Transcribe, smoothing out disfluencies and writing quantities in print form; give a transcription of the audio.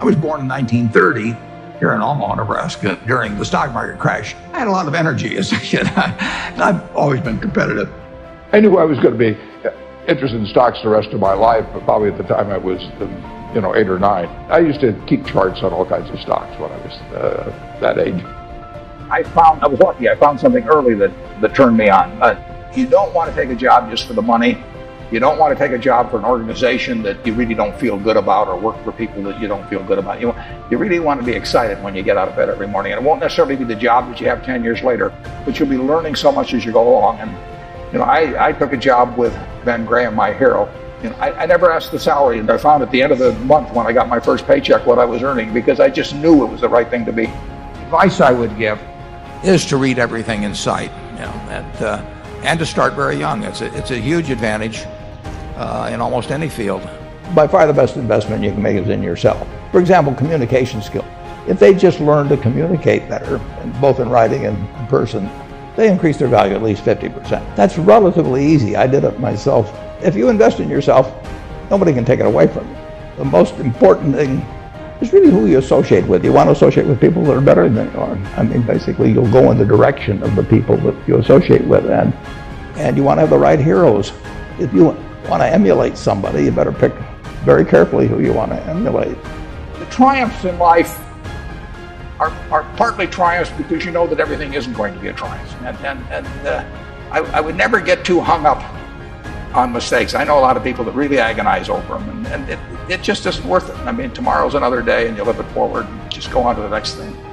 I was born in 1930 here in Omaha, Nebraska, during the stock market crash. I had a lot of energy as a kid. I've always been competitive. I knew I was going to be interested in stocks the rest of my life, but probably at the time I was, 8 or 9. I used to keep charts on all kinds of stocks when I was that age. I was lucky, I found something early that turned me on. You don't want to take a job just for the money. You don't want to take a job for an organization that you really don't feel good about, or work for people that you don't feel good about. You really want to be excited when you get out of bed every morning. And it won't necessarily be the job that you have 10 years later, but you'll be learning so much as you go along. And I took a job with Ben Graham, my hero. I never asked the salary, and I found at the end of the month when I got my first paycheck what I was earning, because I just knew it was the right thing to be. The advice I would give is to read everything in sight, and to start very young. It's a huge advantage in almost any field. By far the best investment you can make is in yourself. For example, communication skill. If they just learn to communicate better, both in writing and in person, they increase their value at least 50%. That's relatively easy. I did it myself. If you invest in yourself, nobody can take it away from you. The most important thing is really who you associate with. You want to associate with people that are better than you are. I mean, basically, you'll go in the direction of the people that you associate with, and you want to have the right heroes. If you want to emulate somebody, you better pick very carefully who you want to emulate. The triumphs in life are partly triumphs because you know that everything isn't going to be a triumph. And I would never get too hung up on mistakes. I know a lot of people that really agonize over them, and it just isn't worth it. I mean, tomorrow's another day, and you live it forward and just go on to the next thing.